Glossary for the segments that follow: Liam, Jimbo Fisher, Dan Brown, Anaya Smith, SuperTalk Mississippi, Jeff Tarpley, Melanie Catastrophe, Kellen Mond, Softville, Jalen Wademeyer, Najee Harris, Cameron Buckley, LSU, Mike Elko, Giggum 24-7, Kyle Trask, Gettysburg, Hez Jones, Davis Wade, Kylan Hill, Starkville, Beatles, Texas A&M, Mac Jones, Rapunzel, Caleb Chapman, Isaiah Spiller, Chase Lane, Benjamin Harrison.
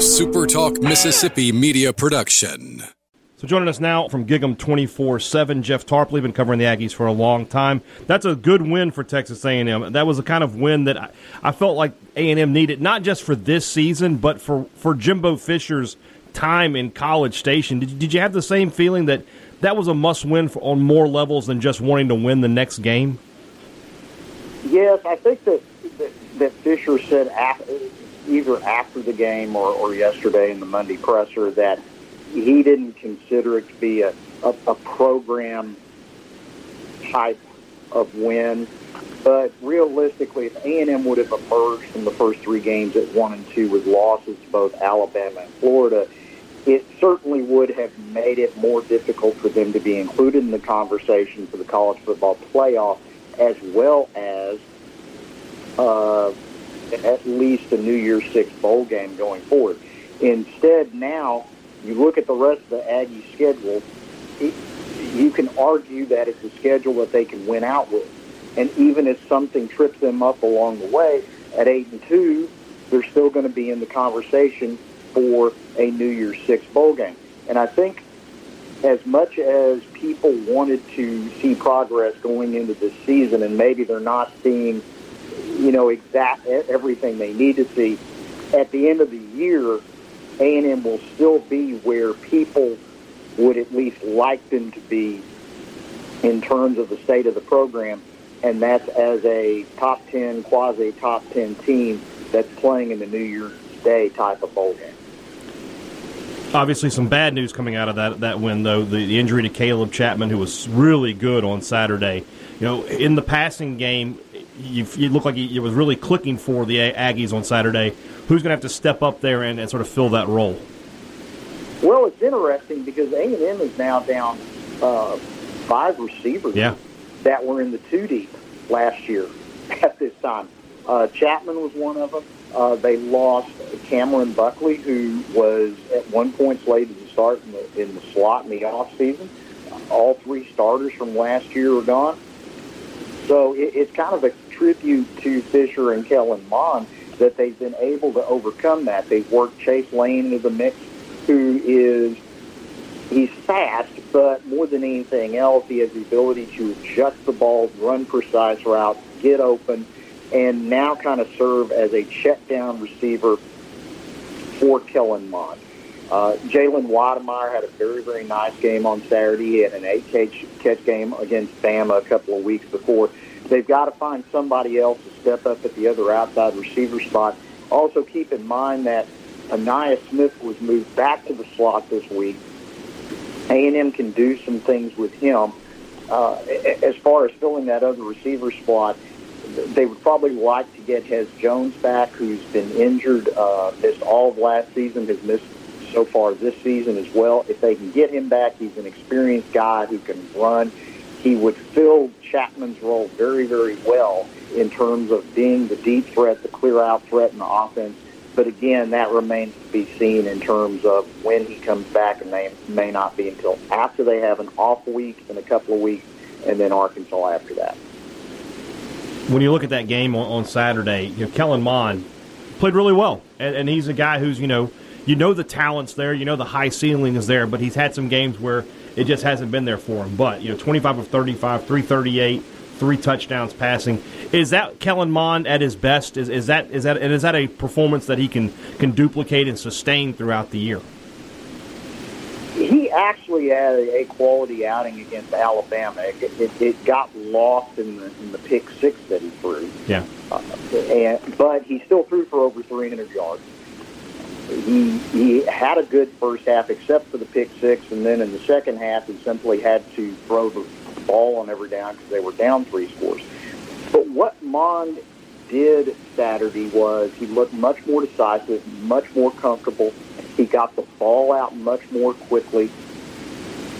SuperTalk Mississippi Media Production. So joining us now from Giggum 24-7, Jeff Tarpley, been covering the Aggies for a long time. That's a good win for Texas A&M. That was the kind of win that I felt like A&M needed, not just for this season, but for Jimbo Fisher's time in College Station. Did you have the same feeling that that was a must-win on more levels than just wanting to win the next game? Yes, I think that Fisher said either after the game or yesterday in the Monday presser that he didn't consider it to be a program type of win. But realistically, if A&M would have emerged from the first three games at 1-2 with losses to both Alabama and Florida, it certainly would have made it more difficult for them to be included in the conversation for the college football playoff, as well as at least a New Year's Six bowl game going forward. Instead, now you look at the rest of the Aggie schedule, you can argue that it's a schedule that they can win out with. And even if something trips them up along the way, at 8-2, they're still going to be in the conversation for a New Year's Six bowl game. And I think as much as people wanted to see progress going into this season, and maybe they're not seeing, everything they need to see, at the end of the year, A&M will still be where people would at least like them to be in terms of the state of the program, and that's as a top 10, quasi-top 10 team that's playing in the New Year's Day type of bowl game. Obviously, some bad news coming out of that win, though, the injury to Caleb Chapman, who was really good on Saturday. In the passing game, you looked like it was really clicking for the Aggies on Saturday. Who's going to have to step up there and sort of fill that role? Well, it's interesting because A&M is now down five receivers that were in the 2-deep last year at this time. Chapman was one of them. They lost Cameron Buckley, who was at one point slated to start in the slot in the offseason. All three starters from last year are gone. So it's kind of a tribute to Fisher and Kellen Mond that they've been able to overcome that. They've worked Chase Lane into the mix, he's fast, but more than anything else, he has the ability to adjust the ball, run precise routes, get open, and now kind of serve as a check-down receiver for Kellen Mond. Jalen Wademeyer had a very, very nice game on Saturday. He had an 8-catch game against Bama a couple of weeks before. They've got to find somebody else to step up at the other outside receiver spot. Also keep in mind that Anaya Smith was moved back to the slot this week. A&M can do some things with him. As far as filling that other receiver spot, they would probably like to get Hez Jones back, who's been injured, missed all of last season, has missed so far this season as well. If they can get him back, he's an experienced guy who can run. He would fill Chapman's role very, very well in terms of being the deep threat, the clear-out threat in the offense. But, again, that remains to be seen in terms of when he comes back, and they may not be until after they have an off week in a couple of weeks, and then Arkansas after that. When you look at that game on Saturday, Kellen Mond played really well, and he's a guy who's, the talent's there, the high ceiling is there, but he's had some games where it just hasn't been there for him. But, 25 of 35, 338, 3 touchdowns passing. Is that Kellen Mond at his best? Is that a performance that he can duplicate and sustain throughout the year? He actually had a quality outing against Alabama. It got lost in the pick six that he threw. Yeah. But he still threw for over 300 yards. He had a good first half except for the pick six, and then in the second half he simply had to throw the ball on every down because they were down 3 scores. But what Mond did Saturday was he looked much more decisive, much more comfortable. He got the ball out much more quickly.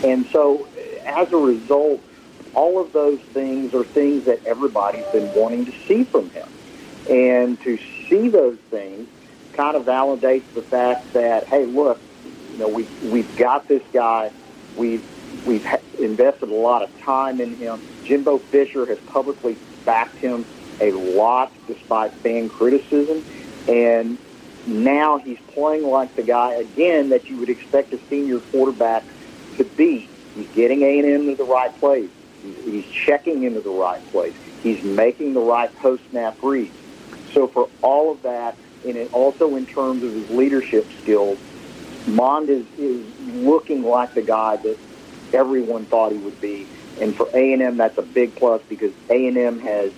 And so as a result, all of those things are things that everybody's been wanting to see from him. And to see those things kind of validates the fact that, hey, look, we've got this guy. We've invested a lot of time in him. Jimbo Fisher has publicly backed him a lot despite fan criticism. And Now he's playing like the guy, again, that you would expect a senior quarterback to be. He's getting A&M to the right place. He's checking into the right place. He's making the right post-snap reads. So for all of that, and it also in terms of his leadership skills, Mond is looking like the guy that everyone thought he would be. And for A&M, that's a big plus, because A&M has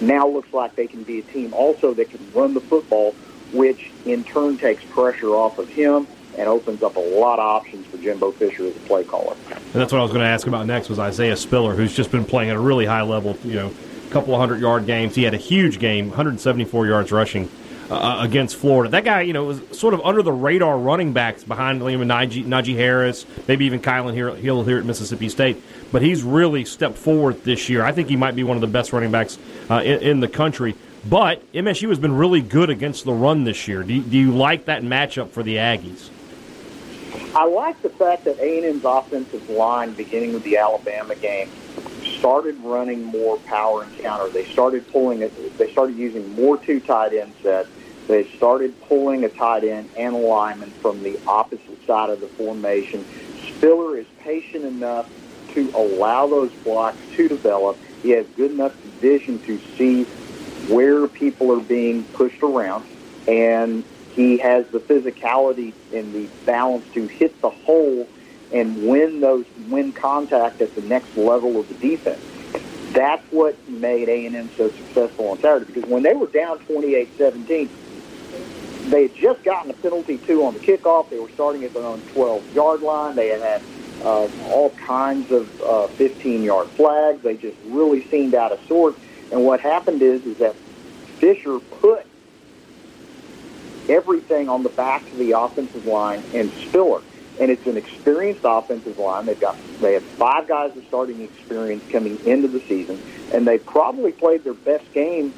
now looks like they can be a team also that can run the football, which in turn takes pressure off of him and opens up a lot of options for Jimbo Fisher as a play caller. And that's what I was going to ask about next was Isaiah Spiller, who's just been playing at a really high level, a couple of 100-yard games. He had a huge game, 174 yards rushing against Florida. That guy, was sort of under the radar running backs behind Liam and Najee Harris, maybe even Kylan Hill here at Mississippi State. But he's really stepped forward this year. I think he might be one of the best running backs in the country. But MSU has been really good against the run this year. Do you like that matchup for the Aggies? I like the fact that A&M's offensive line, beginning with the Alabama game, started running more power and counter. They started pulling it. They started using more two tight end sets. They started pulling a tight end and a lineman from the opposite side of the formation. Spiller is patient enough to allow those blocks to develop. He has good enough vision to see where people are being pushed around, and he has the physicality and the balance to hit the hole and win contact at the next level of the defense. That's what made A&M so successful on Saturday, because when they were down 28-17, they had just gotten a penalty two on the kickoff. They were starting at their own 12-yard line. They had all kinds of 15-yard flags. They just really seemed out of sorts. And what happened is that Fisher put everything on the back of the offensive line and Spiller. And it's an experienced offensive line. They have five guys with starting experience coming into the season, and they probably played their best game,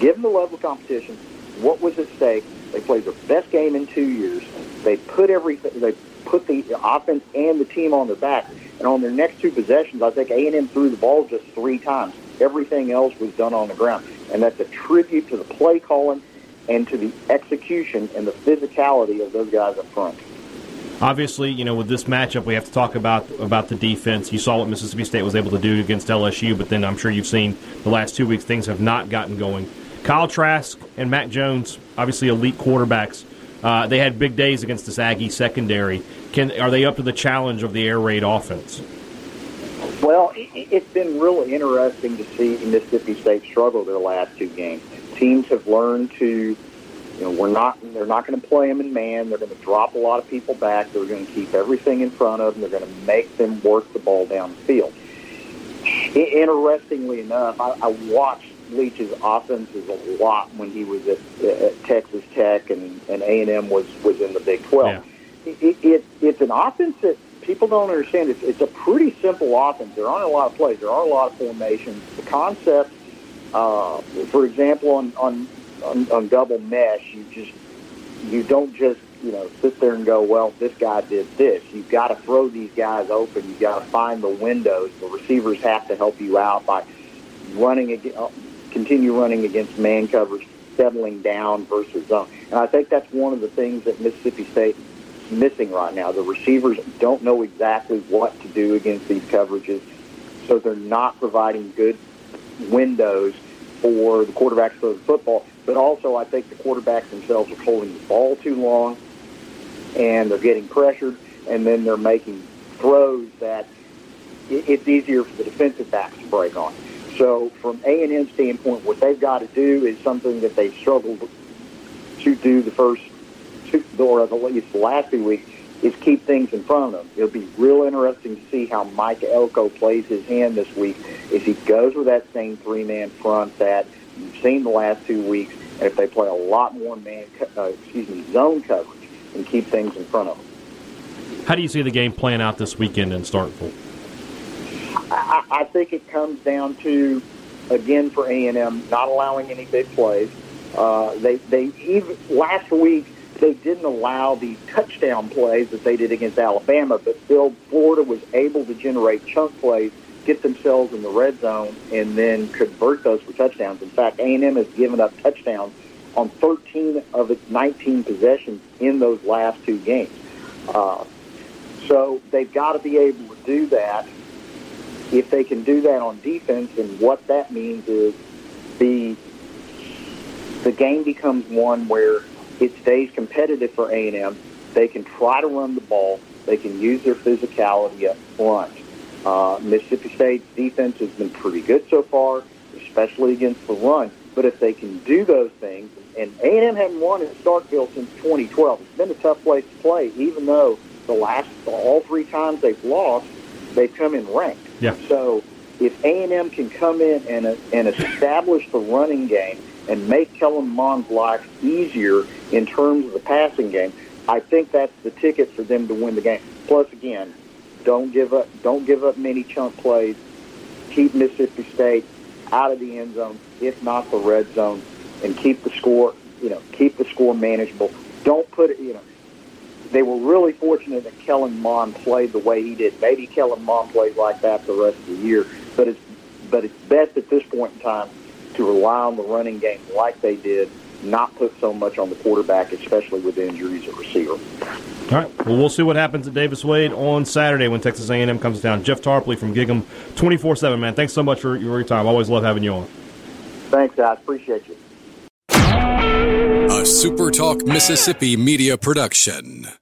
given the level of competition, what was at stake. They played their best game in 2 years. They put everything. They put the offense and the team on their back. And on their next two possessions, I think A&M threw the ball just three times. Everything else was done on the ground. And that's a tribute to the play calling and to the execution and the physicality of those guys up front. Obviously, with this matchup, we have to talk about the defense. You saw what Mississippi State was able to do against LSU, but then I'm sure you've seen the last 2 weeks things have not gotten going. Kyle Trask and Mac Jones, obviously elite quarterbacks. They had big days against this Aggie secondary. Are they up to the challenge of the air raid offense? Well, it's been really interesting to see Mississippi State struggle their last two games. Teams have learned to, they're not going to play them in man. They're going to drop a lot of people back. They're going to keep everything in front of them. They're going to make them work the ball down the field. Interestingly enough, I watched Leach's offenses a lot when he was at Texas Tech and A&M was in the Big 12. Yeah. It's an offense that people don't understand. It's a pretty simple offense. There aren't a lot of plays. There are a lot of formations. The concept, for example, on double mesh, you don't just sit there and go, well, this guy did this. You've got to throw these guys open. You've got to find the windows. The receivers have to help you out by running against man covers, settling down versus zone. And I think that's one of the things that Mississippi State is missing right now. The receivers don't know exactly what to do against these coverages, so they're not providing good windows for the quarterbacks to throw the football. But also I think the quarterbacks themselves are holding the ball too long, and they're getting pressured, and then they're making throws that it's easier for the defensive backs to break on. So from A&M standpoint, what they've got to do is something that they've struggled to do the first two, or at least the last 2 weeks, is keep things in front of them. It'll be real interesting to see how Mike Elko plays his hand this week if he goes with that same three-man front that you've seen the last 2 weeks, and if they play a lot more zone coverage and keep things in front of them. How do you see the game playing out this weekend in Starkville? I think it comes down to, again, for A&M, not allowing any big plays. They even last week they didn't allow the touchdown plays that they did against Alabama, but still Florida was able to generate chunk plays, get themselves in the red zone, and then convert those for touchdowns. In fact, A&M has given up touchdowns on 13 of its 19 possessions in those last two games. So they've got to be able to do that. If they can do that on defense, then what that means is the game becomes one where it stays competitive for A&M. They can try to run the ball. They can use their physicality up front. Mississippi State's defense has been pretty good so far, especially against the run. But if they can do those things, and A&M hadn't won in Starkville since 2012. It's been a tough place to play, even though all three times they've lost, they've come in ranked. Yeah. So if A&M can come in and establish the running game and make Kellen Mond's life easier in terms of the passing game, I think that's the ticket for them to win the game. Plus, again, don't give up many chunk plays. Keep Mississippi State out of the end zone, if not the red zone, and keep the score manageable. Don't put it, they were really fortunate that Kellen Mond played the way he did. Maybe Kellen Mond played like that the rest of the year, but it's best at this point in time to rely on the running game like they did, not put so much on the quarterback, especially with the injuries at receiver. All right. Well, we'll see what happens at Davis Wade on Saturday when Texas A&M comes down. Jeff Tarpley from Giggum 24-7, man. Thanks so much for your time. Always love having you on. Thanks, guys. Appreciate you. A Super Talk Mississippi media production.